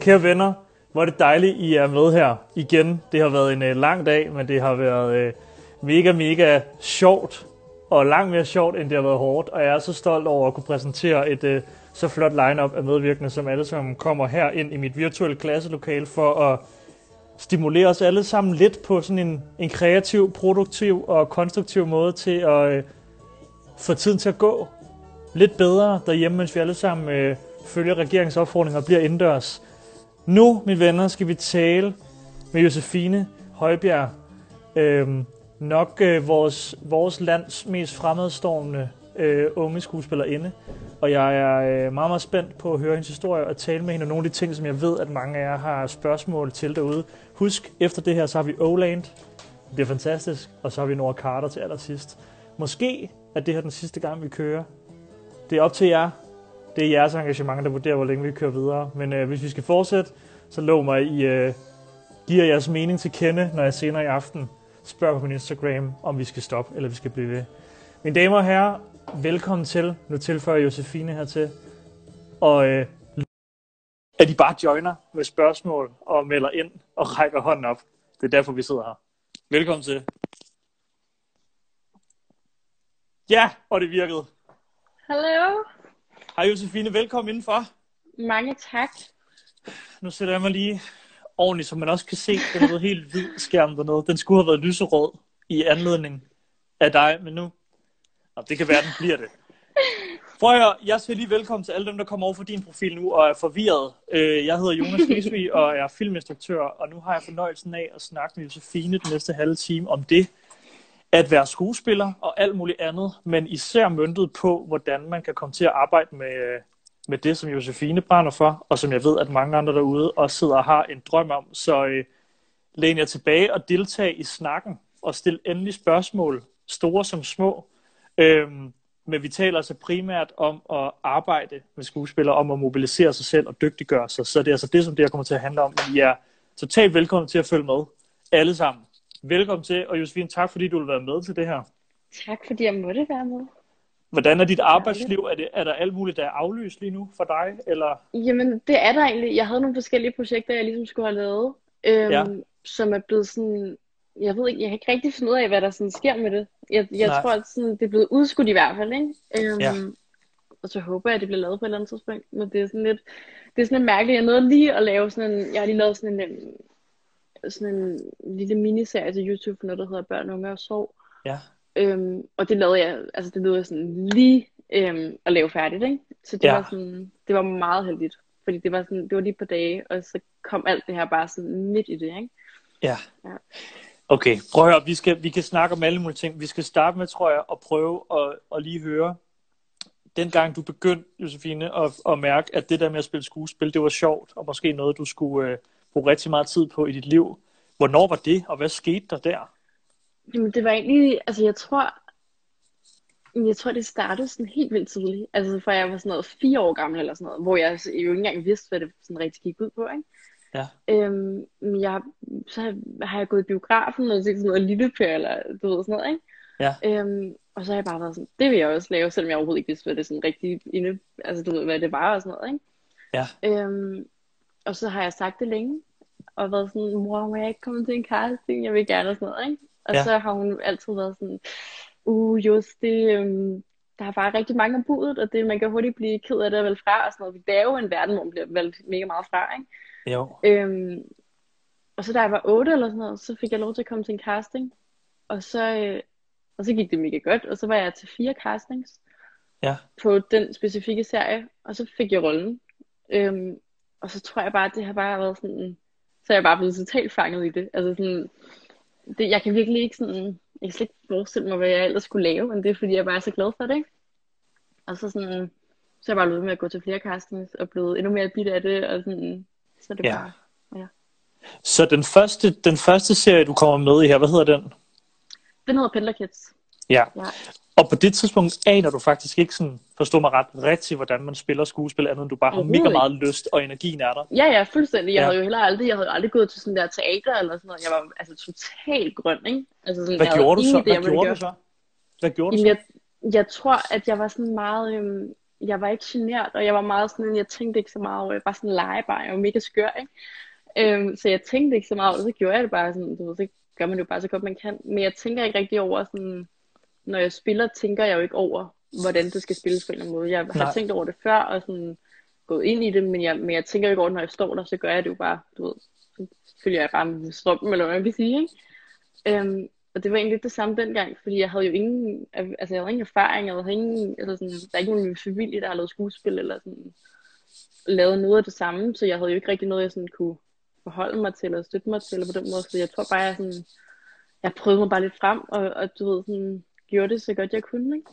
Kære venner, hvor er det dejligt, I er med her igen. Det har været en lang dag, men det har været mega sjovt, og langt mere sjovt, end det har været hårdt. Og jeg er så stolt over at kunne præsentere et så flot line-up af medvirkende, som alle sammen kommer her ind i mit virtuelle klasselokale for at stimulere os alle sammen lidt på sådan en kreativ, produktiv og konstruktiv måde til at få tiden til at gå lidt bedre derhjemme, mens vi alle sammen følger regeringsopfordringer og bliver indendørs. Nu, mine venner, skal vi tale med Josefine Højbjerg, nok vores lands mest fremadstormende unge skuespillerinde. Og jeg er meget spændt på at høre hendes historie og tale med hende om nogle af de ting, som jeg ved, at mange af jer har spørgsmål til derude. Husk, efter det her, så har vi O-Land. Det bliver fantastisk. Og så har vi Nora Carter til allersidst. Måske er det her den sidste gang, vi kører. Det er op til jer. Det er jeres engagement, der vurderer, hvor længe vi kører videre. Men hvis vi skal fortsætte, så lov mig, at I giver jeres mening til kende, når jeg senere i aften spørger på min Instagram, om vi skal stoppe, eller vi skal blive ved. Mine damer og herrer, velkommen til. Nu tilføjer Josefine hertil. Og at I bare joiner med spørgsmål og melder ind og rækker hånden op. Det er derfor, vi sidder her. Velkommen til. Ja, og det virkede. Hallo. Hej Josefine, velkommen indenfor. Mange tak. Nu sætter jeg mig lige ordentligt, så man også kan se den noget helt hvid skærm dernede. Den skulle have været lyserød i anledning af dig, men nu... Nå, det kan være, den bliver det. Prøv at høre, jeg siger lige velkommen til alle dem, der kommer over for din profil nu og er forvirret. Jeg hedder Jonas Risvig og jeg er filminstruktør, og nu har jeg fornøjelsen af at snakke med Josefine den næste halve time om det. At være skuespiller og alt muligt andet, men især møntet på, hvordan man kan komme til at arbejde med det, som Josefine brænder for, og som jeg ved, at mange andre derude også sidder og har en drøm om. Så læn jer tilbage og deltage i snakken, og stil endelig spørgsmål, store som små. Men vi taler altså primært om at arbejde med skuespillere, om at mobilisere sig selv og dygtiggøre sig. Så det er altså det, som det her kommer til at handle om. Men I er totalt velkommen til at følge med, alle sammen. Velkommen til, og Josefine, tak fordi du vil være med til det her. Tak fordi jeg måtte være med. Hvordan er dit arbejdsliv? Er der alt muligt, der er aflyst lige nu for dig? Eller? Jamen, det er der egentlig. Jeg havde nogle forskellige projekter, jeg ligesom skulle have lavet, som er blevet sådan... Jeg ved ikke, jeg kan ikke rigtig finde ud af, hvad der sådan sker med det. Jeg tror, at sådan, det er blevet udskudt i hvert fald, ikke? Og så håber jeg, at det bliver lavet på et eller andet tidspunkt. Men det er sådan lidt, mærkeligt. Jeg nåede lige at lave sådan en... Jeg har lige lavet sådan en... lille miniserie til YouTube for noget, der hedder Børn og Mørs. Ja. Og det lavede jeg, altså det lød sådan lige at lave færdigt, ikke? Så det var sådan, det var meget heldigt, fordi det var sådan, det var lige på dage, og så kom alt det her bare sådan midt i det, ikke? Ja. Okay, prøv at høre, vi kan snakke om alle mulige ting. Vi skal starte med, tror jeg, at prøve at lige høre, dengang du begyndte, Josefine, at mærke, at det der med at spille skuespil, det var sjovt, og måske noget, du skulle... bruge rigtig meget tid på i dit liv. Hvornår var det, og hvad skete der der? Jamen det var egentlig, altså jeg tror det startede sådan helt vildt tidligt. Altså fra jeg var sådan noget 4 år gammel eller sådan noget, hvor jeg jo ikke engang vidste, hvad det sådan rigtig gik ud på, ikke? Ja. Så har jeg gået i biografen og set sådan noget Lilleper eller du ved sådan noget, ikke? Ja. Og så har jeg bare været sådan, det vil jeg også lave, selvom jeg overhovedet ikke vidste, hvad det sådan rigtig inde, altså du ved, hvad det var og sådan noget, ikke? Ja. Og så har jeg sagt det længe, og været sådan, mor, må jeg ikke komme til en casting, jeg vil gerne og sådan noget, ikke? Og så har hun altid været sådan, der er bare rigtig mange om budet, og det, man kan hurtigt blive ked af det at vælge fra, og sådan noget. Det er jo en verden, hvor man bliver valgt mega meget fra, ikke? Jo. Og så da jeg var 8 eller sådan noget, så fik jeg lov til at komme til en casting, og så, gik det mega godt, og så var jeg til 4 castings på den specifikke serie, og så fik jeg rollen. Og så tror jeg bare, at det har bare været sådan... Så er jeg bare blevet totalt fanget i det. Altså sådan... Det, jeg kan virkelig ikke sådan... Jeg kan slet ikke forestille mig, hvad jeg ellers skulle lave. Men det er, fordi jeg bare er så glad for det, ikke? Og så sådan... Så er jeg bare blevet med at gå til flere castings. Og blevet endnu mere bidt af det. Og sådan... Så er det bare... Ja. Så den første serie, du kommer med i her, hvad hedder den? Den hedder Pendler Kids. Ja. Og på det tidspunkt aner du faktisk ikke sådan, forstår mig ret, rigtig, hvordan man spiller skuespil, andet end du bare har mega meget lyst, og energien er der. Ja, fuldstændig. Jeg havde jo heller aldrig, gået til sådan der teater eller sådan noget. Jeg var altså totalt grøn, ikke? Altså, sådan, hvad gjorde du så? Jeg tror, at jeg var sådan meget, jeg var ikke genert, og jeg var meget sådan, jeg tænkte ikke så meget over, jeg var sådan legebar, jeg var mega skør, ikke? Så jeg tænkte ikke så meget over det, så gjorde jeg det bare sådan, du ved, så gør man jo bare så godt man kan, men jeg tænker ikke rigtig over sådan, når jeg spiller, tænker jeg jo ikke over, hvordan det skal spilles på en eller anden måde. Jeg har tænkt over det før, og sådan gået ind i det, men jeg tænker jo ikke over det, når jeg står der, så gør jeg det jo bare, du ved, så følger jeg bare med strømmen, eller hvad man vil sige, ikke? Og det var egentlig det samme dengang, fordi jeg havde jo ingen, altså jeg havde ingen erfaring, jeg havde ingen, altså sådan, der er ikke nogen familie, der har lavet skuespil, eller sådan, lavet noget af det samme, så jeg havde jo ikke rigtig noget, jeg sådan kunne forholde mig til, og støtte mig til, eller på den måde, så jeg tror bare, jeg prøvede mig bare lidt frem, og du ved, sådan, gjorde det så godt jeg kunne, ikke?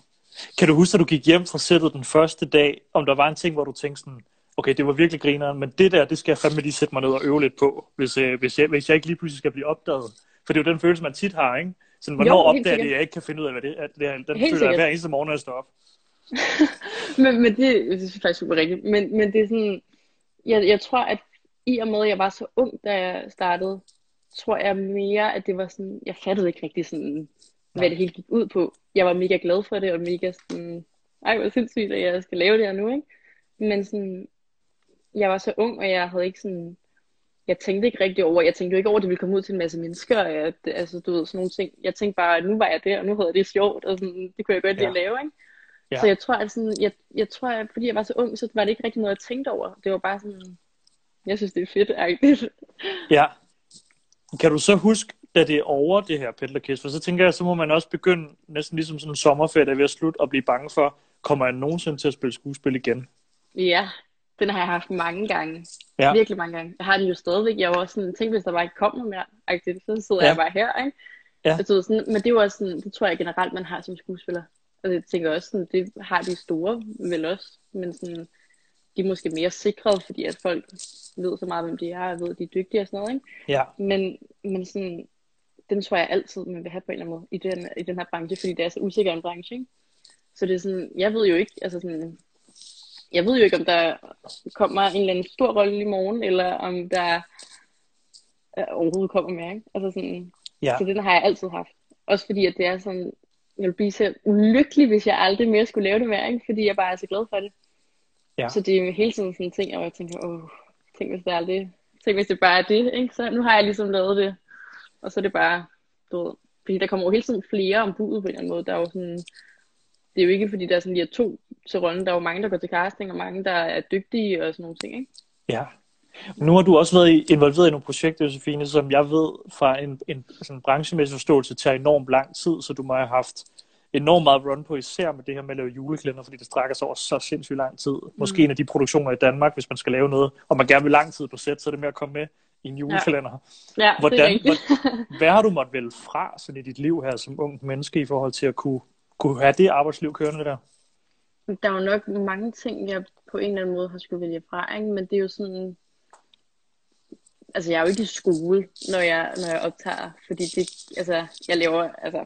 Kan du huske, at du gik hjem fra sættet den første dag, om der var en ting, hvor du tænkte sådan, okay, det var virkelig grineren, men det der, det skal jeg fandme lige sætte mig ned og øve lidt på, hvis jeg ikke lige pludselig skal blive opdaget. For det er jo den følelse, man tit har, ikke? Sådan, hvornår opdager det, jeg ikke kan finde ud af, hvad det er. Den helt føler sikkert. Jeg hver eneste morgen, når jeg står op. men det synes jeg faktisk super rigtigt. Men det er sådan, jeg tror, at i og med, at jeg var så ung, da jeg startede, tror jeg mere, at det var sådan, jeg fattede ikke rigtig sådan, hvad det hele gik ud på. Jeg var mega glad for det, og mega sådan, ej, hvor sindssygt, at jeg skal lave det her nu, ikke? Men sådan, jeg var så ung, og jeg havde ikke sådan, jeg tænkte ikke rigtig over, jeg tænkte jo ikke over, at det ville komme ud til en masse mennesker, at, altså du ved, sådan nogle ting. Jeg tænkte bare, at nu var jeg der, og nu havde det sjovt, og sådan, det kunne jeg godt lide at lave, ikke? Ja. Så jeg tror, at sådan, jeg tror, at fordi jeg var så ung, så var det ikke rigtig noget, jeg tænkte over. Det var bare sådan, jeg synes, det er fedt. Ja. Kan du så huske, da det er over det her Pendler Kids, for så tænker jeg, så må man også begynde, næsten ligesom sådan en sommerferie, der er ved at slutte, og blive bange for, kommer jeg nogensinde til at spille skuespil igen? Ja, den har jeg haft mange gange. Ja. Virkelig mange gange. Jeg har den jo stadigvæk. Jeg var også sådan, tænkte, hvis der bare ikke kom noget mere aktivt, så sidder jeg bare her, ikke? Ja. Så sådan, men det er også sådan, det tror jeg generelt, man har som skuespiller. Og jeg tænker også sådan, det har de store vel også, men sådan, de er måske mere sikrede, fordi at folk ved så meget, hvem de er, og ved, at de er dygtige og sådan noget, ikke? Ja. Men sådan, den tror jeg altid, man vil have på en eller anden måde i den her branche, fordi det er så usikker en branche, ikke? Så det er sådan, jeg ved jo ikke, altså sådan, jeg ved jo ikke, om der kommer en eller anden stor rolle i morgen, eller om der overhovedet kommer mere, ikke? Altså sådan, så den har jeg altid haft. Også fordi, at det er sådan, jeg ville blive så ulykkelig, hvis jeg aldrig mere skulle lave det mere, ikke? Fordi jeg bare er så glad for det. Ja. Så det er hele tiden sådan en ting, hvor jeg tænker, tænk hvis det er det. Tænk hvis det bare er det, ikke? Så nu har jeg ligesom lavet det. Og så er det bare, du ved, fordi der kommer jo hele tiden flere om budet på en eller anden måde. Der er jo sådan, det er jo ikke fordi, der er sådan lige to til rollen. Der er jo mange, der går til casting, og mange, der er dygtige og sådan nogle ting, ikke? Ja. Nu har du også været involveret i nogle projekter, Josefine, som jeg ved fra en sådan branchemæssig forståelse tager enormt lang tid, så du må have haft enormt meget run på, især med det her med at lave juleklænder, fordi det strækker sig over så sindssygt lang tid. Måske en af de produktioner i Danmark, hvis man skal lave noget, og man gerne vil lang tid på sæt, så er det med at komme med i en julekalender. Ja, hvad har du måttet vælge fra sådan i dit liv her som ung menneske i forhold til at kunne have det arbejdsliv kørende der? Der er jo nok mange ting, jeg på en eller anden måde har skulle vælge fra, ikke? Men det er jo sådan, altså jeg er jo ikke i skole, når jeg optager, fordi det, altså jeg laver, altså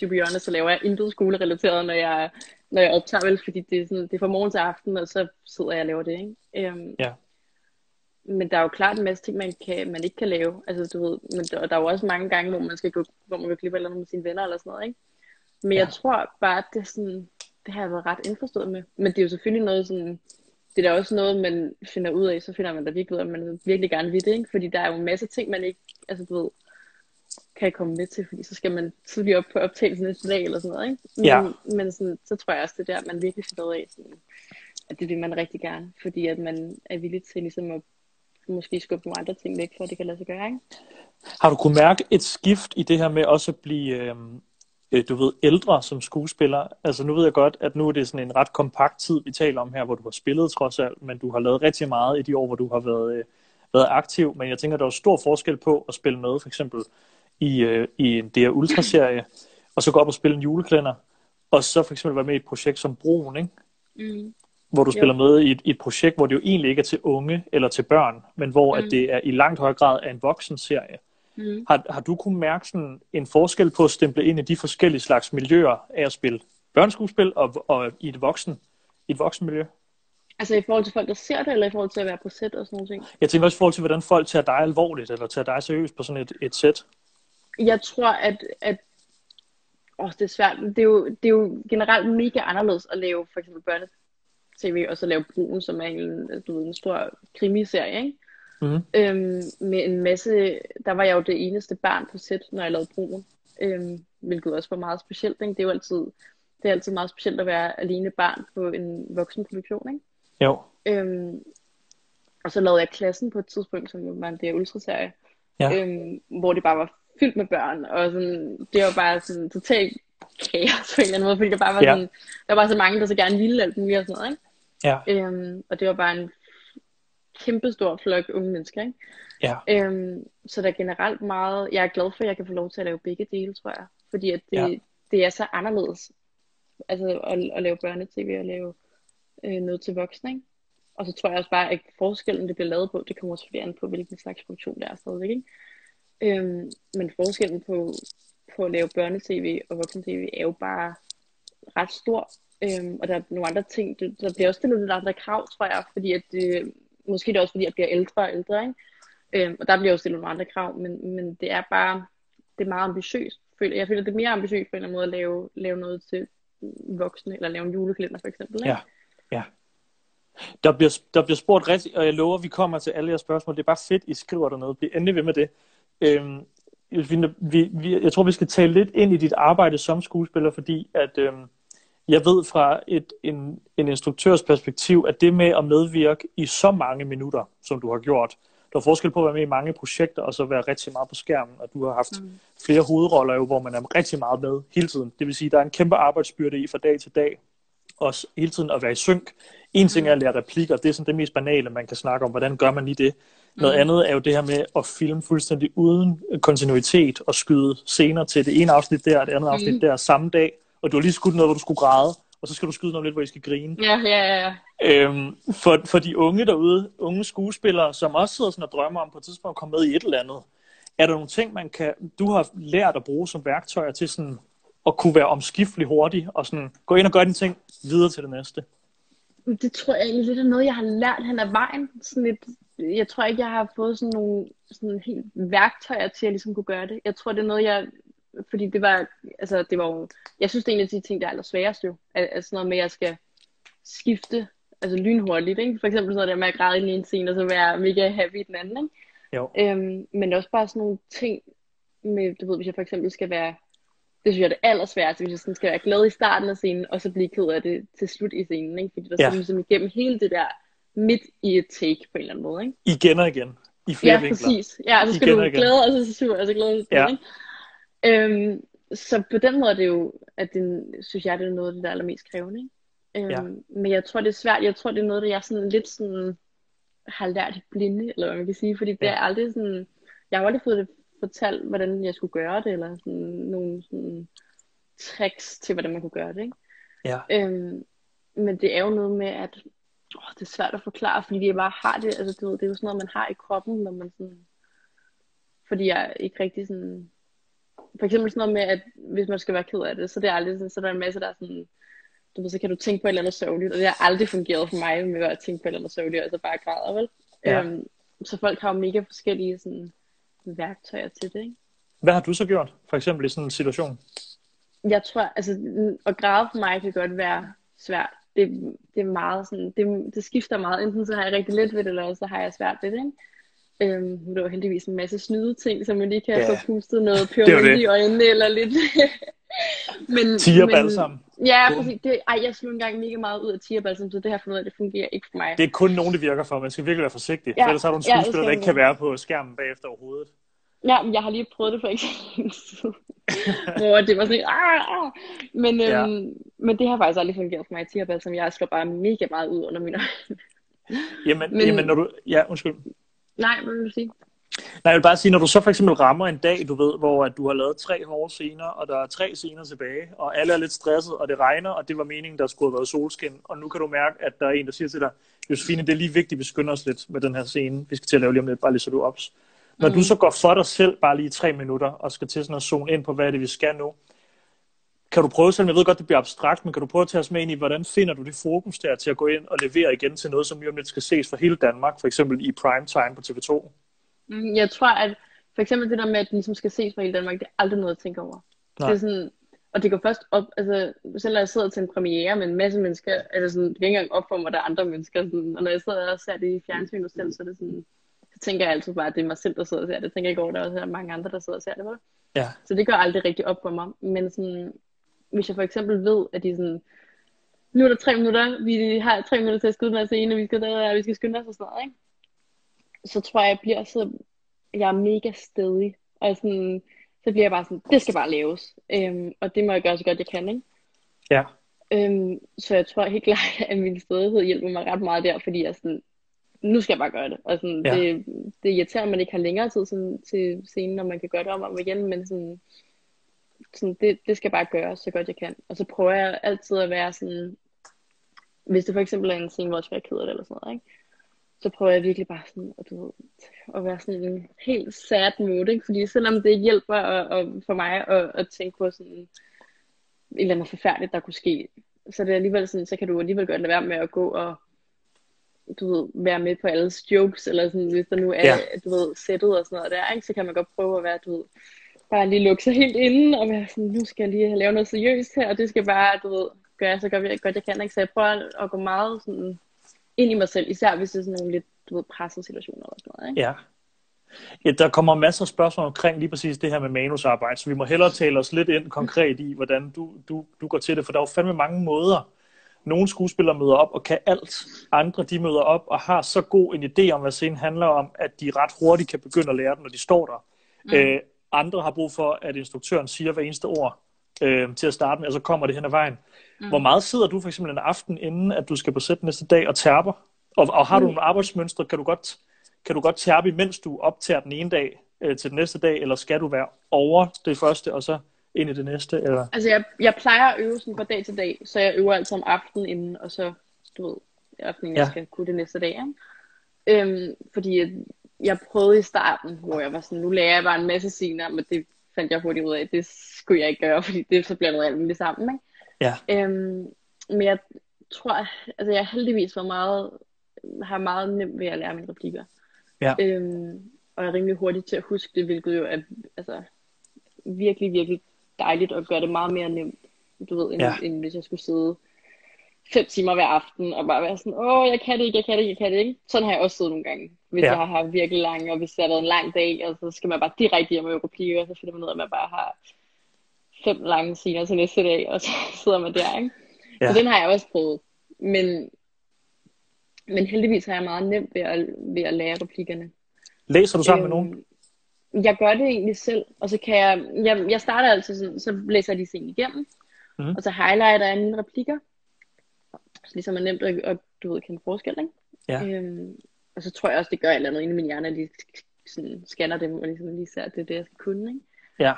to be honest, så laver jeg intet skolerelateret, når jeg optager, vel, fordi det er sådan, det er fra morgen til aften, og så sidder jeg og laver det, ikke? Men der er jo klart en masse ting, man ikke kan lave. Altså, du ved, men der er jo også mange gange, hvor man kan klippe eller noget med sine venner eller sådan noget, ikke? Men jeg tror bare, at det, sådan, det har jeg været ret indforstået med. Men det er jo selvfølgelig noget sådan, det er da også noget, man finder ud af, så finder man da virkelig ud af, at man virkelig gerne vil det, ikke? Fordi der er jo en masse ting, man ikke, altså du ved, kan komme med til, fordi så skal man tidligere op på optagelsen næste dag eller sådan noget, ikke? Men sådan, så tror jeg også, det der, man virkelig finder ud af, sådan, at det vil man rigtig gerne, fordi at man er villig til ligesom at måske skubbe nogle andre ting væk, for det kan lade sig gøre, ikke? Har du kunne mærke et skift i det her med også at blive, du ved, ældre som skuespiller? Altså nu ved jeg godt, at nu er det sådan en ret kompakt tid, vi taler om her, hvor du har spillet trods alt, men du har lavet rigtig meget i de år, hvor du har været aktiv, men jeg tænker, der er stor forskel på at spille noget, for eksempel i en DR Ultra-serie, og så gå op og spille en juleklænder, og så for eksempel være med i et projekt som Broen, ikke? Mm. Hvor du spiller med i et projekt, hvor det jo egentlig ikke er til unge eller til børn, men hvor at det er i langt høj grad er en voksenserie. Mm. Har du kunnet mærke sådan en forskel på at stemple ind i de forskellige slags miljøer af at spille børneskuespil og i et voksenmiljø? Altså i forhold til folk, der ser det, eller i forhold til at være på sæt og sådan nogle ting? Jeg tænker også i forhold til, hvordan folk tager dig alvorligt, eller tager dig seriøst på sådan et sæt. Jeg tror, at det er svært. Det er jo generelt mega anderledes at lave for eksempel børne-tv, og så lave Broen, som er en stor krimiserie, ikke? Mm-hmm. Med en masse, der var jeg jo det eneste barn på set, når jeg lavede Broen, hvilket også var meget specielt, ikke? Det er altid meget specielt at være alene barn på en voksenproduktion, ikke? Jo. Og så lavede jeg Klassen på et tidspunkt, som var en der ultraserie, ja. Hvor det bare var fyldt med børn, og sådan, det var bare sådan totalt kaos på en eller anden måde, fordi der var så mange, der så gerne ville alt muligt og sådan noget, ikke? Ja. Og det var bare en kæmpestor flok unge mennesker, ikke? Ja. Så der er generelt meget, jeg er glad for, at jeg kan få lov til at lave begge dele, tror jeg, fordi at det er så anderledes, altså at lave børnetv og lave noget til voksne, ikke? Og så tror jeg også bare, at forskellen, det bliver lavet på, det kommer selvfølgelig an på, hvilken slags produktion det er stadigvæk, ikke? Men forskellen på at lave børnetv og voksen-tv er jo bare ret stor, og der er nogle andre ting, der bliver også stillet nogle andre krav, tror jeg, fordi at måske det er også fordi jeg bliver ældre og ældre, ikke? Og der bliver også stillet nogle andre krav, men det er bare, det er meget ambitiøst. Jeg føler, det er mere ambitiøst på en eller anden måde at lave noget til voksne, eller lave en julekalender for eksempel, ikke? Ja. Der bliver spurgt rigtigt, og jeg lover, at vi kommer til alle jeres spørgsmål. Det er bare fedt, I skriver dernede. Bliv endelig ved med det. Jeg tror, vi skal tale lidt ind i dit arbejde som skuespiller, fordi at jeg ved fra en instruktørs perspektiv, at det med at medvirke i så mange minutter, som du har gjort, der er forskel på at være med i mange projekter, og så være rigtig meget på skærmen, og du har haft flere hovedroller, jo, hvor man er rigtig meget med hele tiden. Det vil sige, at der er en kæmpe arbejdsbyrde i fra dag til dag, også hele tiden at være i synk. En ting er at lære replikker, det er sådan det mest banale, man kan snakke om, hvordan gør man lige det. Noget andet er jo det her med at filme fuldstændig uden kontinuitet og skyde scener til det ene afsnit der, det andet afsnit der samme dag, og du har lige skudt noget, hvor du skulle græde, og så skal du skyde noget lidt, hvor I skal grine. Ja. For de unge derude, unge skuespillere, som også sidder sådan og drømmer om på et tidspunkt at komme med i et eller andet, er der nogle ting, du har lært at bruge som værktøjer til sådan at kunne være omskiftelig hurtig, og sådan gå ind og gøre dine ting videre til det næste? Det tror jeg egentlig lidt er noget, jeg har lært hen ad vejen. Sådan lidt, jeg tror ikke, jeg har fået sådan nogle sådan helt værktøjer til at ligesom kunne gøre det. Jeg tror, det er noget, jeg... Fordi det var jeg synes, det er en af de ting, der er allersværest jo. Altså noget med, at jeg skal skifte altså lynhurtigt, ikke? For eksempel sådan noget der med at græde i den ene scene, og så være mega happy i den anden, ikke? Jo. Men også bare sådan nogle ting med, du ved, hvis jeg for eksempel skal være... Det synes jeg er det allersværeste, hvis jeg sådan skal være glad i starten af scenen, og så blive ked af det til slut i scenen, ikke? Fordi der skal ligesom igennem hele det der midt i et take på en eller anden måde, ikke? Igen og igen. I flere vinkler. Præcis. Ja, så skal igen du glæde, og så sur, og så glæde. Ja. Så på den måde er det jo, at det, synes jeg, det er noget af det, der er allermest krævende, ikke? Men jeg tror, det er svært. Jeg tror, det er noget, der jeg sådan lidt sådan har lært i blinde, eller hvad man kan sige. Fordi det er aldrig sådan... Jeg har aldrig fået det fortalt, hvordan jeg skulle gøre det, eller sådan nogle sådan tricks til, hvordan man kunne gøre det, ikke? Ja. Men det er jo noget med, at det er svært at forklare, fordi vi bare har det, altså det er jo sådan noget, man har i kroppen, når man sådan, fordi jeg ikke rigtig sådan, for eksempel sådan noget med, at hvis man skal være ked af det, så det er aldrig sådan, så der er en masse, der er sådan, du ved, så kan du tænke på et eller andet sørgeligt, og det har aldrig fungeret for mig med at tænke på et eller andet sørgeligt, og så bare græder, vel? Ja. Så folk har jo mega forskellige sådan værktøjer til det, ikke? Hvad har du så gjort, for eksempel i sådan en situation? Jeg tror, altså at græde for mig kan godt være svært. Det er meget sådan, det skifter meget. Enten så har jeg rigtig let ved det, eller så har jeg svært ved det, ikke? Der var heldigvis en masse snyde ting, som man lige kan få pustet noget pyramidt i øjnene, eller lidt. Tigerbalsam. Ja, præcis. Jeg slog engang mega meget ud af tigerbalsam, så det her for noget, det fungerer ikke for mig. Det er kun nogen, det virker for. Man skal virkelig være forsigtig. Ja, for ellers har du en skuespiller, der ikke kan være på skærmen bagefter overhovedet. Ja, men jeg har lige prøvet det for eksempel. Hvor det var sådan lidt. Men det har faktisk aldrig fungeret for mig i tigerbalsam. Jeg slår bare mega meget ud under mine øjne. Jamen, når du... Ja, undskyld. Nej, hvad vil du sige? Nej, jeg vil bare sige, når du så for eksempel rammer en dag, du ved, hvor at du har lavet 3 hårde scener, og der er 3 scener tilbage, og alle er lidt stresset, og det regner, og det var meningen, der skulle have været solskin, og nu kan du mærke, at der er en, der siger til dig, Josefine, det er lige vigtigt, vi skynder os lidt med den her scene, vi skal til at lave lige om lidt, bare lige så du ops. Når du så går for dig selv bare lige 3 minutter, og skal til sådan at zone ind på, hvad er det, vi skal nu, kan du prøve, selvom jeg ved godt, det bliver abstrakt, men kan du prøve at tage os med ind i, hvordan finder du det fokus der til at gå ind og levere igen til noget, som lige om lidt skal ses for hele Danmark, for eksempel i primetime på TV2? Jeg tror, at for eksempel det der med, at den ligesom skal ses for hele Danmark, det er aldrig noget at tænke over. Nej. Det er sådan, Og det går først op, altså selv når jeg sidder til en premiere med en masse mennesker, altså sådan, det kan ikke engang op for mig, der er andre mennesker. Sådan, og når jeg sidder og ser det i fjernsynet selv, så er det sådan, så tænker jeg altid bare, at det er mig selv, der sidder og ser det. Jeg tænker ikke over, der også er mange andre, der sidder og ser det. Ja. Så det går aldrig rigtig op for mig. Men sådan, hvis jeg for eksempel ved, at de sådan, nu er der 3 minutter, vi har 3 minutter til at skyde den her scene, og vi skal skynde os og sådan noget, ikke? Så tror jeg, jeg er mega stedig. Og sådan, så bliver jeg bare sådan, det skal bare laves. Og det må jeg gøre så godt, jeg kan, ikke? Ja. Så jeg tror helt klart, at min stedighed hjælper mig ret meget der, fordi jeg sådan, nu skal jeg bare gøre det. Og sådan, ja. Det irriterer, at man ikke har længere tid sådan, til scenen, når man kan gøre det om og igen, men sådan det skal bare gøres så godt, jeg kan. Og så prøver jeg altid at være sådan, hvis det for eksempel er en scene, hvor jeg er ked af det eller sådan noget, ikke? Så prøver jeg virkelig bare sådan, at være sådan en helt sad mode, ikke? Fordi selvom det hjælper for mig at tænke på sådan et eller andet forfærdeligt, der kunne ske, så det alligevel sådan, så kan du alligevel godt lade være med at gå og være med på alles jokes, eller sådan, hvis der nu er, sættet og sådan noget der, ikke? Så kan man godt prøve at være, bare lige lukke sig helt inden, og være sådan, nu skal jeg lige lave noget seriøst her, og det skal bare, gøre så godt jeg kan, ikke? Så jeg prøver at gå meget sådan ind i mig selv, især hvis det er sådan nogle lidt, pressede situationer eller sådan noget, ikke? Ja. Ja, der kommer masser af spørgsmål omkring lige præcis det her med manusarbejde, så vi må hellere tale os lidt ind konkret i, hvordan du går til det, for der er jo fandme mange måder. Nogle skuespillere møder op og kan alt, andre de møder op og har så god en idé om, hvad scenen handler om, at de ret hurtigt kan begynde at lære den, når de står der. Mm. Andre har brug for, at instruktøren siger hver eneste ord til at starte med, og så kommer det hen ad vejen. Mm. Hvor meget sidder du for eksempel en aften, inden at du skal på sæt næste dag og terper? Og har du nogle arbejdsmønstre, kan du godt terpe, mens du optager den ene dag til den næste dag, eller skal du være over det første, og så ind i det næste, eller? Altså, jeg plejer at øve sådan fra dag til dag, så jeg øver altid om aftenen inden, og så, aftenen, jeg skal kunne det næste dag, ikke? Fordi jeg prøvede i starten, hvor jeg var sådan, nu lærer jeg bare en masse scener, men det fandt jeg hurtigt ud af, det skulle jeg ikke gøre, fordi det så blandede alt muligt sammen, ikke? Ja. Men jeg tror, altså jeg heldigvis har meget nemt ved at lære mine replikker. Ja. Og jeg er rimelig hurtig til at huske det, hvilket jo er altså, virkelig, virkelig dejligt at gøre det meget mere nemt, end hvis jeg skulle sidde 5 timer hver aften og bare være sådan, jeg kan det ikke. Sådan har jeg også siddet nogle gange, hvis jeg har virkelig lang, og hvis jeg har været en lang dag, og så skal man bare direkte hjem med replikker, og så finder man ud af, at man bare har 5 lange scener til næste dag, og så sidder man der, ikke? Ja. Så den har jeg også prøvet, men heldigvis har jeg meget nemt ved at lære replikkerne. Læser du sammen med nogen? Jeg gør det egentlig selv, og så kan jeg starter altid sådan, så læser jeg de scenen igennem, og så highlighter jeg mine replikker, så ligesom er nemt at kende forskel, ikke? Ja. Og så tror jeg også, det gør et eller andet inde i min hjerne, at jeg sådan scanner dem, og ligesom lige ser, at det er det, jeg skal kunne, ikke? Ja.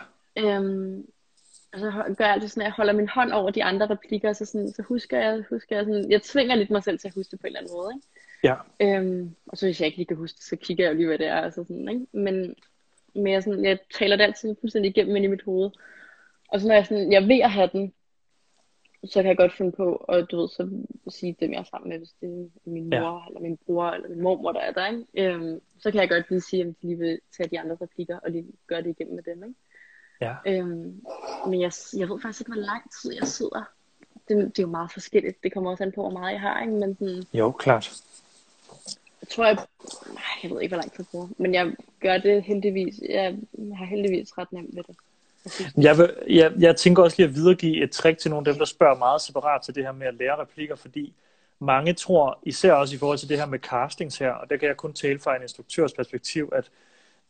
Og så gør jeg altid sådan, at jeg holder min hånd over de andre replikker, og så husker jeg sådan, jeg tvinger lidt mig selv til at huske det på en eller anden måde, ikke? Ja. Og så hvis jeg ikke lige kan huske det, så kigger jeg jo lige, hvad det er, og så sådan, ikke? Men jeg taler det altid fuldstændig igennem ind i mit hoved. Og så når jeg ved at have den, så kan jeg godt finde på at så sige dem jeg er sammen med, hvis det er min mor, eller min bror, eller min mormor, der er der, ikke? Så kan jeg godt lige sige, at de lige vil tage de andre replikker, og lige gøre det igennem med dem, ikke? Ja. Men jeg ved faktisk ikke, hvor lang tid jeg sidder. Det er jo meget forskelligt. Det kommer også an på, hvor meget jeg har, ikke? Men sådan, jo, klart. Jeg tror, jeg ved ikke, hvor lang tid jeg bruger, men jeg gør det heldigvis. Jeg har heldigvis ret nemt ved det. Jeg tænker også lige at videregive et trick til nogle af dem, der spørger meget separat til det her med at lære replikker, fordi mange tror, især også i forhold til det her med castings her, og der kan jeg kun tale fra en instruktørs perspektiv,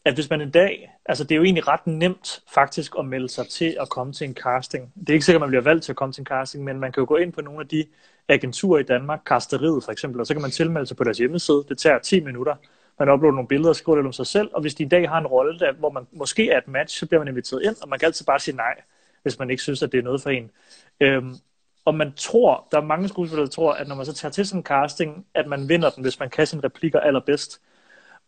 at hvis man en dag, altså det er jo egentlig ret nemt faktisk at melde sig til at komme til en casting. Det er ikke sikkert, man bliver valgt til at komme til en casting, men man kan jo gå ind på nogle af de agenturer i Danmark, Casteriet for eksempel, og så kan man tilmelde sig på deres hjemmeside. Det tager 10 minutter. Man uploader nogle billeder og skriver lidt om sig selv, og hvis de en dag har en rolle, hvor man måske er et match, så bliver man inviteret ind, og man kan altid bare sige nej, hvis man ikke synes, at det er noget for en. Og man tror, der er mange skuespillere, der tror, at når man så tager til sådan en casting, at man vinder den, hvis man kan sine replikker allerbedst.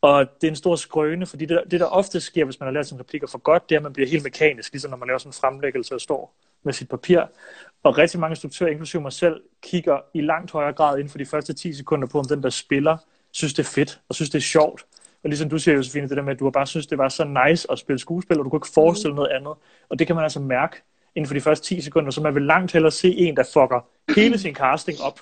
Og det er en stor skrøne, fordi det der ofte sker, hvis man har lært sine replikker for godt, det er, at man bliver helt mekanisk, ligesom når man laver sådan en fremlæggelse og står med sit papir. Og rigtig mange instruktører, inklusive mig selv, kigger i langt højere grad inden for de første 10 sekunder på, om den der spiller synes, det er fedt og synes, det er sjovt. Og ligesom du siger, Josefine, det der med, at du har bare synes, det var så nice at spille skuespil, og du kunne ikke forestille noget andet. Og det kan man altså mærke inden for de første 10 sekunder, så man vil langt hellere se en, der fucker hele sin casting op,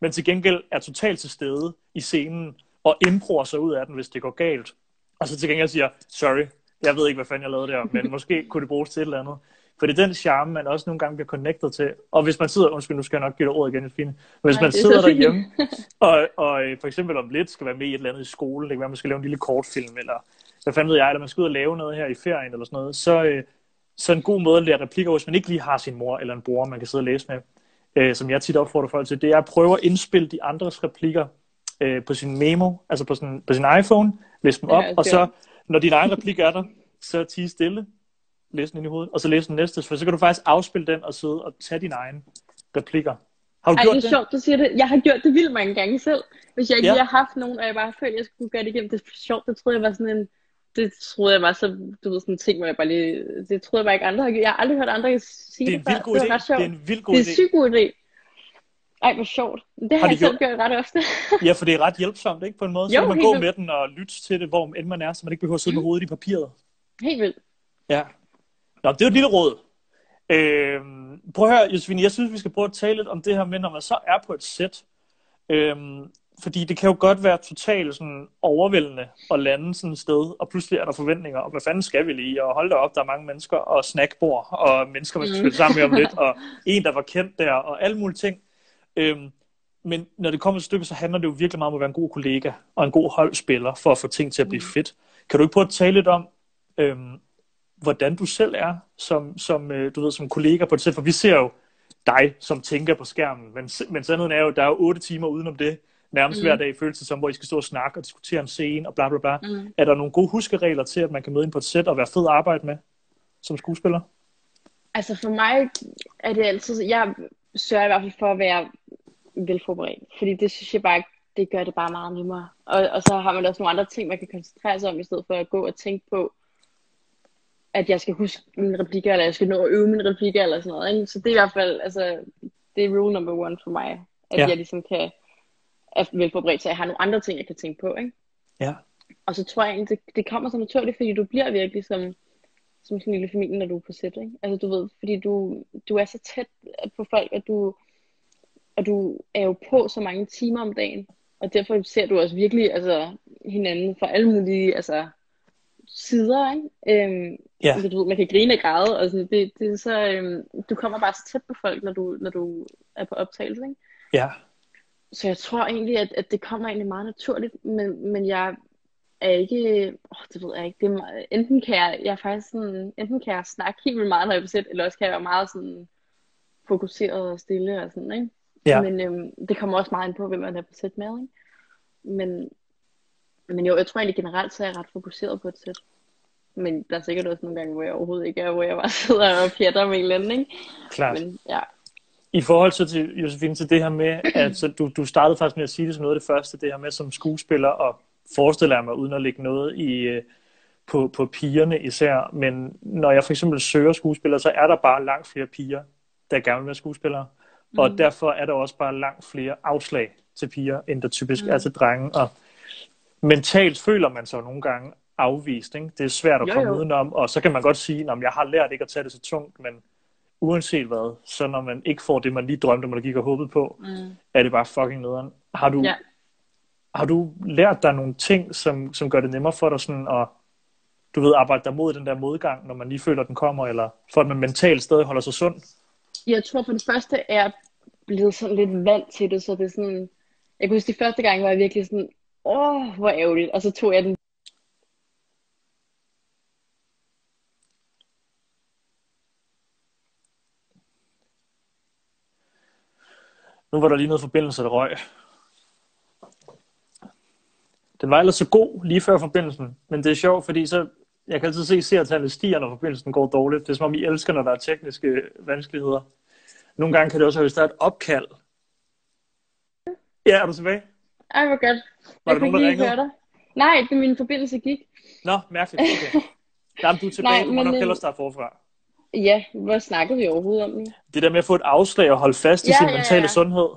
men til gengæld er totalt til stede i scenen, og improver sig ud af den, hvis det går galt. Og så til gengæld siger, sorry, jeg ved ikke, hvad fanden jeg lavede der, men måske kunne det bruges til et eller andet. For det er den charme, man også nogle gange bliver connected til. Og hvis man sidder, undskyld, nu skal jeg nok give dig ordet igen, Josefine. Hvis man sidder derhjemme, og for eksempel om lidt skal være med i et eller andet i skole, det kan være, man skal lave en lille kortfilm, eller hvad fanden ved jeg, eller man skal ud og lave noget her i ferien, eller sådan noget, så en god måde at lære replikker, hvis man ikke lige har sin mor eller en bror, man kan sidde og læse med, som jeg tit opfordrer folk til, det er at prøve at indspille de andres replikker på sin memo, altså på sin iPhone, læs dem op, ja, og så, når din egen replik er der, så tige stille, læs den ind i hovedet, og så læs den næste, for så kan du faktisk afspille den og sidde og tage dine egne replikker. Har du gjort det? Det er sjovt, du siger det. Jeg har gjort det vildt mange gange selv. Hvis jeg ikke lige har haft nogen, og jeg bare følte, jeg skulle gøre det igennem, det er sjovt, det troede jeg var sådan en... Det troede jeg var så, du ved, sådan en ting, hvor jeg bare lige... Det troede jeg bare ikke andre har gjort. Jeg har aldrig hørt andre sige det før. Det var ret sjovt. Det er en vild god idé. Det er en sygt god idé. Ej, hvor sjovt. Det har jeg selv gjort ret ofte. Ja, for det er ret hjælpsomt, ikke? På en måde, så kan man gå med den og lytte til det, hvor end man er, så man ikke behøver at sidde med hovedet i papiret. Helt vildt. Ja. Nå, det er jo et lille råd. Prøv at høre, Josefine, jeg synes, vi skal prøve at tale lidt om det her med, når man så er på et sæt. Fordi det kan jo godt være totalt sådan overvældende at lande sådan et sted, og pludselig er der forventninger, og hvad fanden skal vi lige, og hold da op, der er mange mennesker, og snackbord, og mennesker, man skal spille sammen med om lidt, og en, der var kendt der, og alle mulige ting. Men når det kommer til stykket, så handler det jo virkelig meget om at være en god kollega, og en god holdspiller, for at få ting til at blive fedt. Kan du ikke prøve at tale lidt om, hvordan du selv er som kollega på det sæt, for vi ser jo dig, som tænker på skærmen, men sandheden er jo, der er jo 8 timer udenom det, nærmest hver dag føles det som, hvor I skal stå og snakke og diskutere en scene og bla bla bla. Er der nogle gode huskeregler til, at man kan møde ind på et sæt og være fed at arbejde med som skuespiller? Altså for mig er det altid, jeg sørger i hvert fald for at være velforberedt, fordi det synes jeg bare, det gør det bare meget nemmere. Og så har man også nogle andre ting, man kan koncentrere sig om, i stedet for at gå og tænke på, at jeg skal huske mine replikker, eller jeg skal nå at øve mine replikker, eller sådan noget. Ikke? Så det er i hvert fald, altså, det er rule number 1 for mig, at jeg ligesom kan er velforberedt, så jeg har nogle andre ting, jeg kan tænke på, ikke? Ja. Og så tror jeg egentlig, det kommer så naturligt, fordi du bliver virkelig som sådan en lille familie, når du er på sæt, ikke? Altså du ved, fordi du er så tæt på folk, at du er jo på så mange timer om dagen, og derfor ser du også virkelig altså, hinanden fra alle mulige altså, sider, ikke? Så du ved, man kan grine og græde, og sådan, det er så, du kommer bare så tæt på folk, når du er på optagelse, ikke? Ja. Så jeg tror egentlig, at det kommer egentlig meget naturligt, men jeg er ikke, det ved jeg ikke, det er, enten kan jeg snakke helt vildt meget, når jeg er på sæt, eller også kan jeg være meget sådan fokuseret og stille og sådan, ikke? Ja. Men det kommer også meget ind på, hvem man er på sæt med, ikke? Men jo, jeg tror egentlig generelt, så er jeg ret fokuseret på et sæt. Men der er sikkert også nogle gange, hvor jeg overhovedet ikke er, hvor jeg bare sidder og pjatter med en eller anden, ikke? Klart. Men ja. I forhold til, Josefine, til det her med, at så du startede faktisk med at sige det som noget af det første, det her med som skuespiller, og forestiller jeg mig uden at lægge noget på pigerne især, men når jeg for eksempel søger skuespillere, så er der bare langt flere piger, der gerne vil være skuespillere, og derfor er der også bare langt flere afslag til piger, end der typisk er til drenge, og mentalt føler man sig nogle gange afvist, ikke? Det er svært at komme udenom, og så kan man godt sige, at jeg har lært ikke at tage det så tungt, men uanset hvad, så når man ikke får det, man lige drømte om, eller gik og håbede på, er det bare fucking nederen. Har du lært dig nogle ting, som gør det nemmere for dig sådan at, du ved, arbejde dig mod den der modgang, når man lige føler, den kommer, eller for at man mentalt stadig holder sig sund? Jeg tror for det første, jeg blevet sådan lidt vant til det, så det er sådan, jeg kan huske de første gange, var jeg virkelig sådan, hvor ærgerligt, og så tog jeg den. Nu var der lige noget forbindelse, der røg. Den var ellers så god lige før forbindelsen. Men det er sjovt, fordi så, jeg kan altid se seertallet stiger, når forbindelsen går dårligt. Det er som om, I elsker, når der er tekniske vanskeligheder. Nogle gange kan det også have været et opkald. Ja, er du tilbage? Ej, hvor godt. Var der nogen, der ringede? Nej, min forbindelse gik. Nå, mærkeligt. Okay. Jamen, du er tilbage. Du må nok hellere starte forfra. Ja, hvor snakkede vi overhovedet om det? Det der med at få et afslag og holde fast i sin mentale sundhed.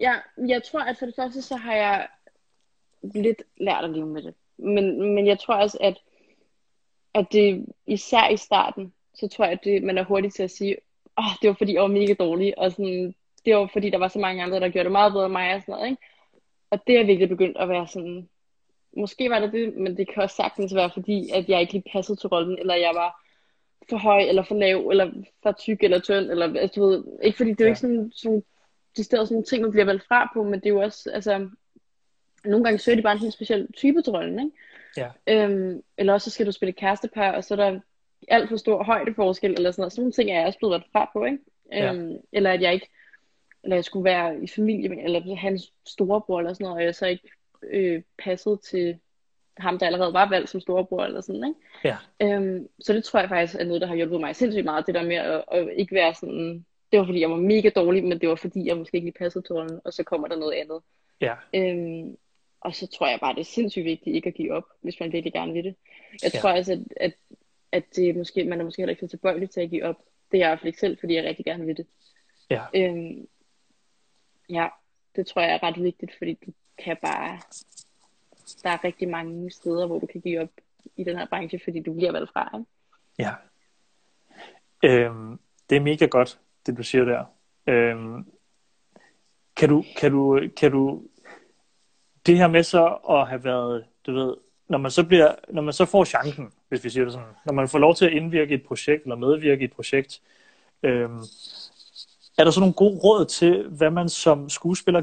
Ja, jeg tror, at for det første, så har jeg lidt lært at leve med det. Men jeg tror også, at det især i starten, så tror jeg, at man er hurtig til at sige, det var fordi jeg var mega dårlig, og sådan, det var fordi der var så mange andre, der gjorde det meget bedre end mig og sådan noget, ikke? Og det er virkelig begyndt at være sådan, måske var det det, men det kan også sagtens være fordi, at jeg ikke lige passede til rollen, eller jeg var for høj, eller for lav, eller for tyk, eller tynd, eller altså, du ved, ikke fordi det er jo ikke sådan, det stedet sådan nogle ting, man bliver valgt fra på, men det er jo også, altså, nogle gange søger de bare en helt speciel type til rollen, ikke? Ja. Eller også så skal du spille kærestepar, og så er der alt for stor højdeforskel, eller sådan noget. Sådan nogle ting er jeg også blevet valgt fra på, ikke? Ja. Eller at jeg ikke, eller jeg skulle være i familie, eller hans storebror, eller sådan noget, og jeg så ikke passede til ham, der allerede var valgt som storebror, eller sådan, ikke? Ja. Så det tror jeg faktisk er noget, der har hjulpet mig sindssygt meget, det der med at ikke være sådan, det var fordi jeg var mega dårlig, men det var fordi jeg måske ikke lige passede til rollen, og så kommer der noget andet. Ja. Og så tror jeg bare, det er sindssygt vigtigt ikke at give op, hvis man virkelig gerne vil det. Jeg tror altså, at det måske, man er måske heller ikke så tilbøjelig til at give op. Det er jeg i hvert fald ikke selv, fordi jeg rigtig gerne vil det. Ja. Ja, det tror jeg er ret vigtigt, fordi du kan bare... Der er rigtig mange steder, hvor du kan give op i den her branche, fordi du bliver valgt fra. Ikke? Ja. Det er mega godt, det du siger der. Kan du det her med så at have været, du ved, når man så får chancen, hvis vi siger det sådan, når man får lov til at indvirke et projekt, eller medvirke et projekt, er der så nogle gode råd til, hvad man som skuespiller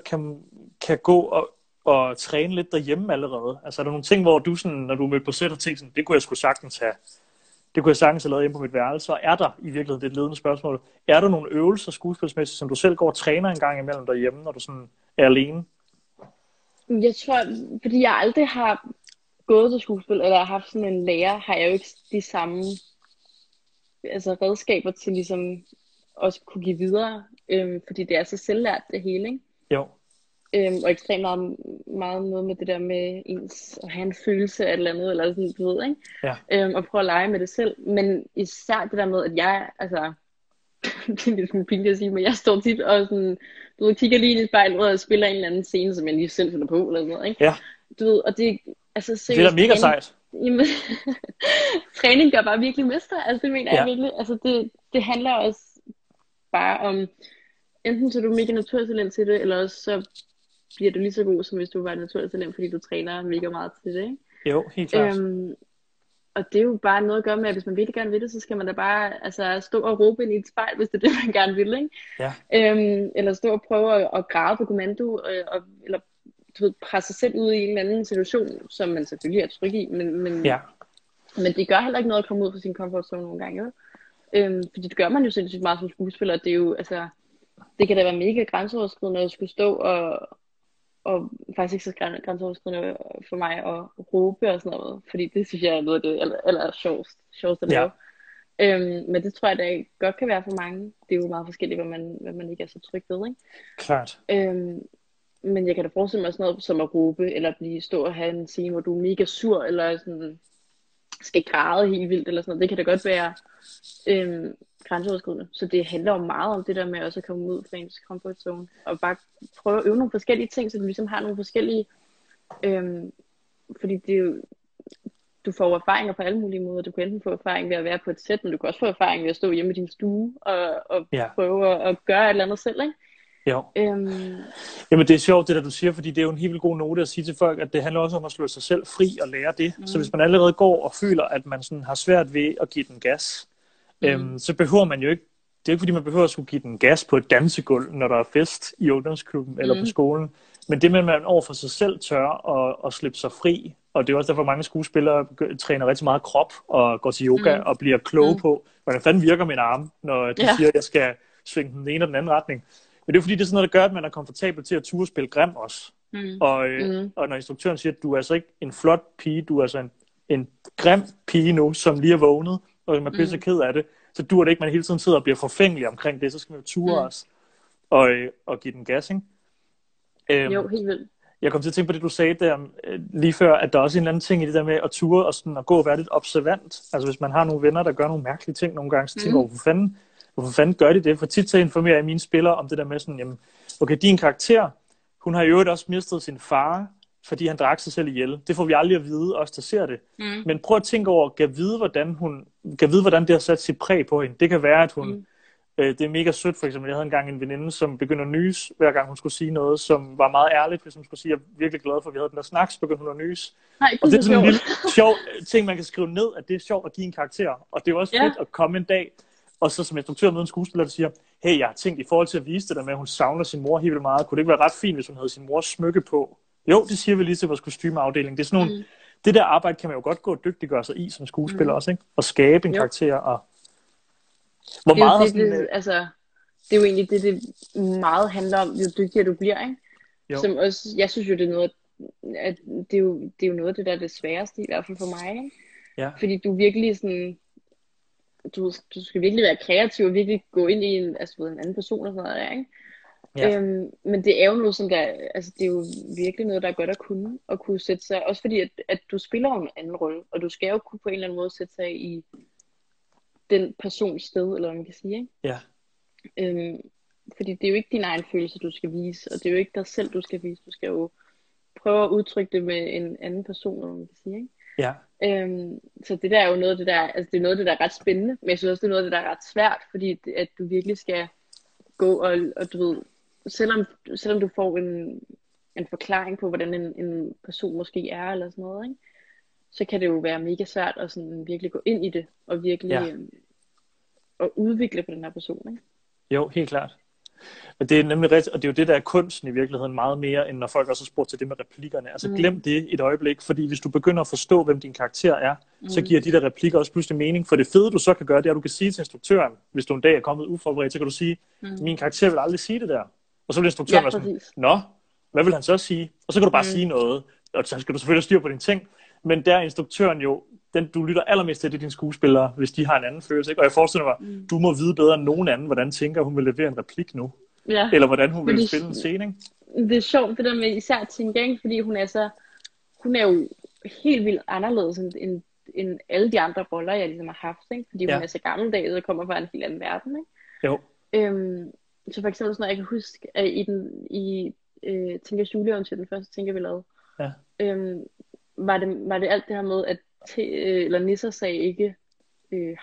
kan gå og træne lidt derhjemme allerede? Altså er der nogle ting, hvor du sådan, når du er mødt på sæt og tænker sådan, det kunne jeg sgu sagtens have, det kunne jeg sagtens have lavet inde på mit værelse, og er der i virkeligheden, det er et ledende spørgsmål, er der nogle øvelser skuespilsmæssigt, som du selv går og træner en gang imellem derhjemme, når du sådan er alene? Jeg tror, fordi jeg aldrig har gået til skuespil, eller haft sådan en lærer, har jeg jo ikke de samme altså redskaber til ligesom også kunne give videre, fordi det er så selvlært det hele, ikke? Jo. Og ekstremt meget noget med det der med ens at have en følelse af et eller andet, eller sådan, du ved, ikke? Ja. Og prøve at lege med det selv, men især det der med, at jeg, altså... det er lidt pinligt at sige, men jeg står tit og sådan, du ved, kigger lige ind i spejlet og spiller en eller anden scene, som jeg lige selv finder på eller noget, ikke? Ja. Du ved, og det altså seriøst, det er da mega sejt. Jamen, træning gør bare virkelig mester, altså det mener jeg virkelig. Altså det handler også bare om, enten så er du mega naturtalent til det, eller også så bliver du lige så god, som hvis du var naturtalent, fordi du træner mega meget til det, ikke? Jo, helt klart. Og det er jo bare noget at gøre med, at hvis man virkelig gerne vil det, så skal man da bare altså, stå og råbe ind i et spejl, hvis det er det, man gerne vil, ikke? Ja. Eller stå og prøve at grave på kommando, eller du ved, presse sig selv ud i en eller anden situation, som man selvfølgelig er tryg i, men det gør heller ikke noget at komme ud fra sin komfortzone nogle gange, jo? Fordi det gør man jo sindssygt meget som skuespiller, det er jo, altså, det kan da være mega grænseoverskridende at skulle stå og faktisk ikke så grænseoverskridende for mig at råbe og sådan noget, fordi det synes jeg er noget af det eller sjovest at lave. Men det tror jeg da godt kan være for mange. Det er jo meget forskelligt, hvad man ikke er så tryg ved, ikke? Klart. Men jeg kan da forestille mig sådan noget som at råbe, eller blive stå og have en scene, hvor du er mega sur, eller sådan skal græde helt vildt, eller sådan noget. Det kan da godt være grænseoverskridende. Så det handler jo meget om det der med også at komme ud fra ens comfort zone, og bare prøve at øve nogle forskellige ting, så du ligesom har nogle forskellige, fordi det er jo, du får erfaringer på alle mulige måder. Du kan enten få erfaring ved at være på et sæt, men du kan også få erfaring ved at stå hjemme i din stue og prøve at gøre et eller andet selv, ikke? Jo. Jamen det er sjovt det der du siger, fordi det er jo en helt vildt god note at sige til folk, at det handler også om at slå sig selv fri og lære det. Så hvis man allerede går og føler, at man sådan har svært ved at give den gas, så behøver man jo ikke, det er ikke fordi man behøver at skulle give den gas på et dansegulv, når der er fest i ungdomsklubben eller på skolen, men det med at man overfor sig selv tør at slippe sig fri, og det er også derfor mange skuespillere træner rigtig meget krop og går til yoga og bliver kloge på, hvordan fanden virker min arme, når de siger, at jeg skal svinge den ene og den anden retning. Men det er fordi, det er sådan noget, der gør, at man er komfortabel til at ture spille grim også. Og når instruktøren siger, at du er altså ikke en flot pige, du er altså en grim pige nu, som lige er vågnet, og man bliver så ked af det, så dur det ikke, man hele tiden sidder og bliver forfængelig omkring det, så skal man jo ture os og give den gas, ikke? Jo, helt vildt. Jeg kom til at tænke på det, du sagde der lige før, at der er også en eller anden ting i det der med at ture og sådan at gå og være lidt observant. Altså hvis man har nogle venner, der gør nogle mærkelige ting nogle gange, så tænker man, hvorfor fanden gør de det? For tit så informerer jeg mine spillere om det der med sådan, jamen, okay, din karakter, hun har i øvrigt også mistet sin far, fordi han drak sig selv ihjel. Det får vi aldrig at vide, os der ser det. Men prøv at tænke over, kan vide, hvordan det har sat sit præg på hende. Det kan være, at hun Det er mega sødt, for eksempel. Jeg havde engang en veninde, som begynder at nyse, hver gang hun skulle sige noget, som var meget ærligt, hvis hun skulle sige, at jeg er virkelig glad for, at vi havde den der snak, så begyndte hun at nyse. Nej, og det er sådan en lille sjov ting, man kan skrive ned, at det er sjovt at give en karakter. Og det er også fedt at komme en dag, og så som instruktør med en skuespiller, der siger, hey, jeg har tænkt i forhold til at vise det der med, at hun savner sin mor helt meget. Kunne det ikke være ret fint, hvis hun havde sin mors smykke på? Jo, det siger vi lige til vores kostymeafdeling. Det er sådan nogle, det der arbejde kan man jo godt gå og dygtiggøre sig i som skuespiller også, ikke? Og skabe en karakter og hvor det er meget det, sådan, altså, det er jo egentlig det meget handler om, jo dygtigere du bliver, ikke? Jo. Som også, jeg synes jo, det er noget, at det er jo noget af det, der er det sværeste, i hvert fald for mig, ikke? Ja. Fordi du virkelig sådan, du skal virkelig være kreativ og virkelig gå ind i en anden person og sådan noget der, ikke? Ja. Men det er jo noget, som der, altså det er jo virkelig noget, der er godt at kunne sætte sig, også fordi, at du spiller en anden rolle, og du skal jo kunne på en eller anden måde sætte sig i den persons sted, eller hvad man kan sige, ikke? Ja. Fordi det er jo ikke din egen følelse, du skal vise, og det er jo ikke dig selv, du skal vise. Du skal jo prøve at udtrykke det med en anden person, eller hvad man kan sige, ikke? Ja. Så det der er jo noget af det der, altså det er noget af det, der er ret spændende, men jeg synes også, det er noget af det, der er ret svært, fordi det, at du virkelig skal gå og du ved, selvom du får en forklaring på, hvordan en person måske er, eller sådan noget, ikke? Så kan det jo være mega svært at sådan virkelig gå ind i det, og virkelig at udvikle på den her person, ikke? Jo, helt klart. Men det er nemlig rigtigt, og det er jo det, der er kunsten i virkeligheden meget mere, end når folk også har spurgt til det med replikkerne. Altså glem det et øjeblik, fordi hvis du begynder at forstå, hvem din karakter er, så giver de der replikker også pludselig mening. For det fede, du så kan gøre, det er, at du kan sige til instruktøren, hvis du en dag er kommet uforberedt, så kan du sige, min karakter vil aldrig sige det der. Og så vil instruktøren være sådan, nå, hvad vil han så sige? Og så kan du bare sige noget, og så skal du selvfølgelig styre på dine ting. Men der er instruktøren jo, den du lytter allermest til, det er dine skuespillere, hvis de har en anden følelse, ikke? Og jeg forestiller mig, du må vide bedre end nogen anden, hvordan tænker hun vil levere en replik nu. Ja. Eller hvordan hun vil spille en scene, ikke? Det er sjovt, det der med især Tinker, ikke? Fordi hun er jo helt vildt anderledes end alle de andre roller, jeg ligesom har haft, ikke? Fordi hun er så gammeldags og kommer fra en helt anden verden, ikke? Jo. Så for eksempel sådan noget, jeg kan huske, at i Tinker Julia, til den første Tinker, vi lavede, var det alt det her med, at nisser sagde ikke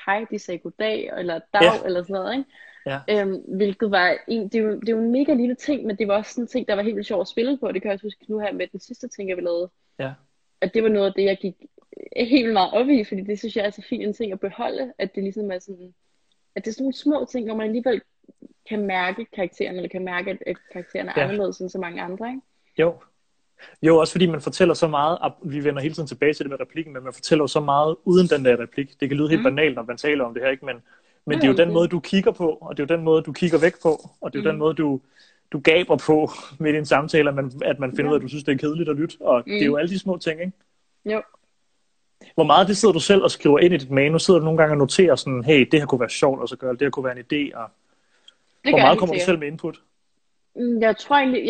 hej, de sagde goddag, eller dag, eller sådan noget, ikke? Ja. Hvilket var det er jo en mega lille ting, men det var også sådan en ting, der var helt vildt sjov at spille på, og det kan jeg også huske nu her med den sidste ting, jeg lavede. Ja. At det var noget af det, jeg gik helt vildt meget op i, fordi det synes jeg er så fint en ting at beholde, at det ligesom er sådan, at det er sådan nogle små ting, hvor man alligevel kan mærke karakteren, eller kan mærke, at karakteren er anderledes end så mange andre, ikke? Jo, også fordi man fortæller så meget, vi vender hele tiden tilbage til det med replikken, men man fortæller så meget uden den der replik. Det kan lyde helt banalt, når man taler om det her, ikke? Men det er jo den måde, du kigger på, og det er jo den måde, du kigger væk på, og det er jo den måde, du gaber på med dine samtaler, at man finder ud af, at du synes, det er kedeligt at lytte, og det er jo alle de små ting, ikke? Jo. Hvor meget det sidder du selv og skriver ind i dit manus? Sidder du nogle gange og noterer sådan, hey, det her kunne være sjovt og så gøre, det her kunne være en idé, og hvor meget kommer du selv med input? Jeg tror egentlig,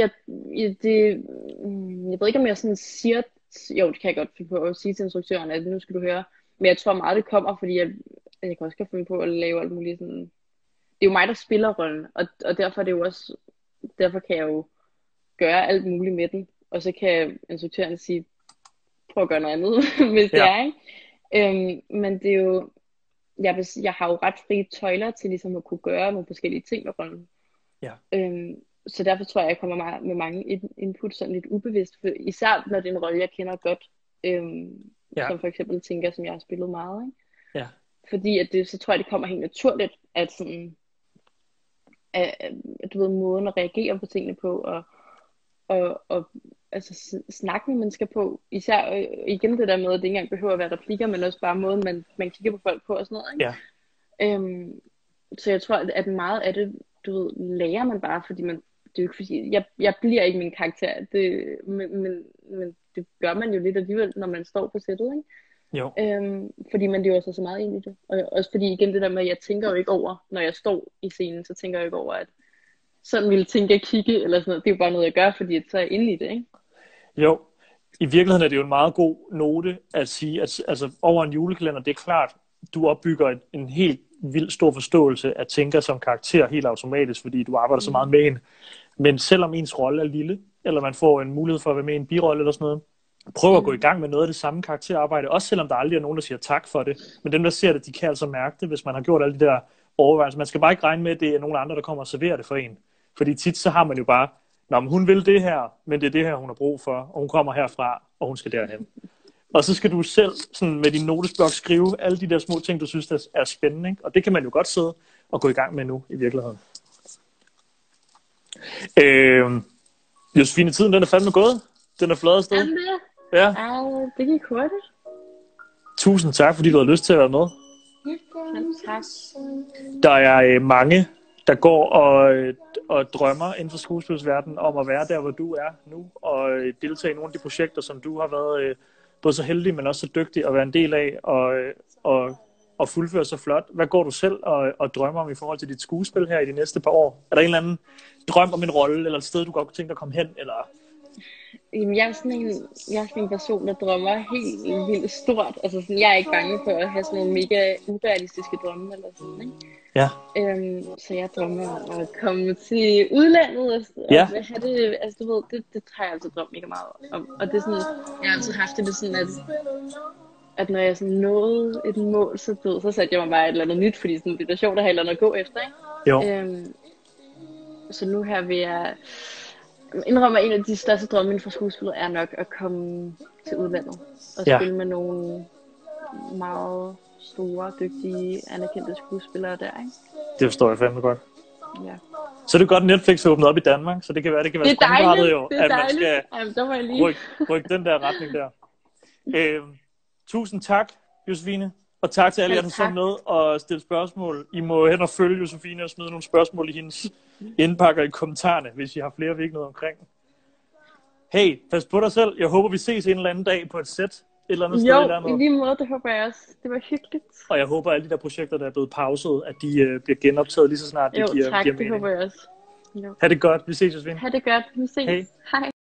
jeg ved ikke, om jeg sådan siger, jo, det kan jeg godt finde på at sige til instruktøren, at nu skal du høre, men jeg tror meget, det kommer, fordi jeg kan også kan finde på at lave alt muligt sådan, det er jo mig, der spiller rollen, og derfor er det jo også, derfor kan jeg jo gøre alt muligt med den, og så kan instruktøren sige, prøv at gøre noget andet, hvis det er, ikke? Men det er jo, jeg har jo ret frie tøjler til ligesom at kunne gøre nogle forskellige ting med rollen. Ja. Så derfor tror jeg kommer med mange input sådan lidt ubevidst, for især når det er en rolle, jeg kender godt, som for eksempel Tinker, som jeg har spillet meget, ikke? Ja. Fordi at det, så tror jeg, det kommer helt naturligt, at sådan, at du ved, måden at reagere på tingene på, og altså snakke med mennesker på, især igen det der med, at det ikke engang behøver at være replikker, men også bare måden, man kigger på folk på og sådan noget, ikke? Ja. Så jeg tror, at meget af det, du ved, lærer man bare, fordi man, det er jo ikke fordi, jeg bliver ikke min karakter, men det gør man jo lidt alligevel, når man står på sættet, ikke? Jo. Fordi man lever sig så meget ind i det, og også fordi igen det der med, at jeg tænker jo ikke over, når jeg står i scenen, så tænker jeg jo ikke over, at sådan ville Tinker kigge, eller sådan noget. Det er jo bare noget, jeg gør, fordi så er jeg inde i det, ikke? Jo, i virkeligheden er det jo en meget god note at sige, at altså, over en julekalender, det er klart, du opbygger en helt vild stor forståelse af Tinker som karakter helt automatisk, fordi du arbejder så meget med hende. Men selvom ens rolle er lille, eller man får en mulighed for at være med i en birolle eller sådan noget, prøv at gå i gang med noget af det samme karakterarbejde, også selvom der aldrig er nogen, der siger tak for det. Men dem, der ser det, de kan altså mærke det, hvis man har gjort alle de der overvejelse. Man skal bare ikke regne med, at det er nogen andre, der kommer og serverer det for en. Fordi tit så har man jo bare, nå, men hun vil det her, men det er det her, hun har brug for, og hun kommer herfra, og hun skal derhen. Og så skal du selv sådan med din notesblok skrive alle de der små ting, du synes, der er spændende. Ikke? Og det kan man jo godt sidde og gå i gang med nu, i virkeligheden. Josefine, tiden den er fandme gået. Den er flad afsted. Jamen det. Ja. Ej, det gik hurtigt. Tusind tak, fordi du havde lyst til at være med. Tak. Der er mange, der går og drømmer inden for skuespilsverdenen om at være der, hvor du er nu, og deltage i nogle af de projekter, som du har været både så heldig, men også så dygtig at være en del af, og fuldføre så flot. Hvad går du selv og drømmer om i forhold til dit skuespil her i de næste par år? Er der en eller anden drøm om en rolle, eller et sted, du godt kunne tænke dig at komme hen, eller... Jamen, jeg er sådan en person, der drømmer helt vildt stort. Altså, sådan, jeg er ikke bange for at have sådan nogle mega urealistiske drømme eller sådan, ikke? Ja. Så jeg drømmer om at komme til udlandet og ja. Have det, altså du ved, det har jeg altid drømt mega meget om. Og det er sådan, jeg har altid haft det sådan, at når jeg sådan nåede et mål, så satte jeg mig bare et eller andet nyt, fordi sådan, det er sjovt at have et eller andet at gå efter, ikke? Jo. Så nu her vil jeg... indrømmer, en af de største drømme inden for skuespillet er nok at komme til udlandet og spille med nogle meget store, dygtige, anerkendte skuespillere der, ikke? Det forstår jeg fandme godt. Ja. Så er det godt, at Netflix har åbnet op i Danmark, så det kan være, spændbrættet jo, at man skal rykke den der retning der. Tusind tak, Josefine. Og tak til alle jer, der så med og stille spørgsmål. I må hen og følge Josefine og smide nogle spørgsmål i hendes indpakker i kommentarerne, hvis I har flere, vi ikke noget omkring. Hey, pas på dig selv. Jeg håber, vi ses en eller anden dag på et sæt. Et eller andet sted i landet. Jo, i lige måde, det håber jeg også. Det var hyggeligt. Og jeg håber, at alle de der projekter, der er blevet pauset, at de bliver genoptaget lige så snart, det giver mening. Jo, tak. Det håber jeg også. Jo. Ha' det godt. Vi ses, Josefine. Ha' det godt. Vi ses. Hey. Hej.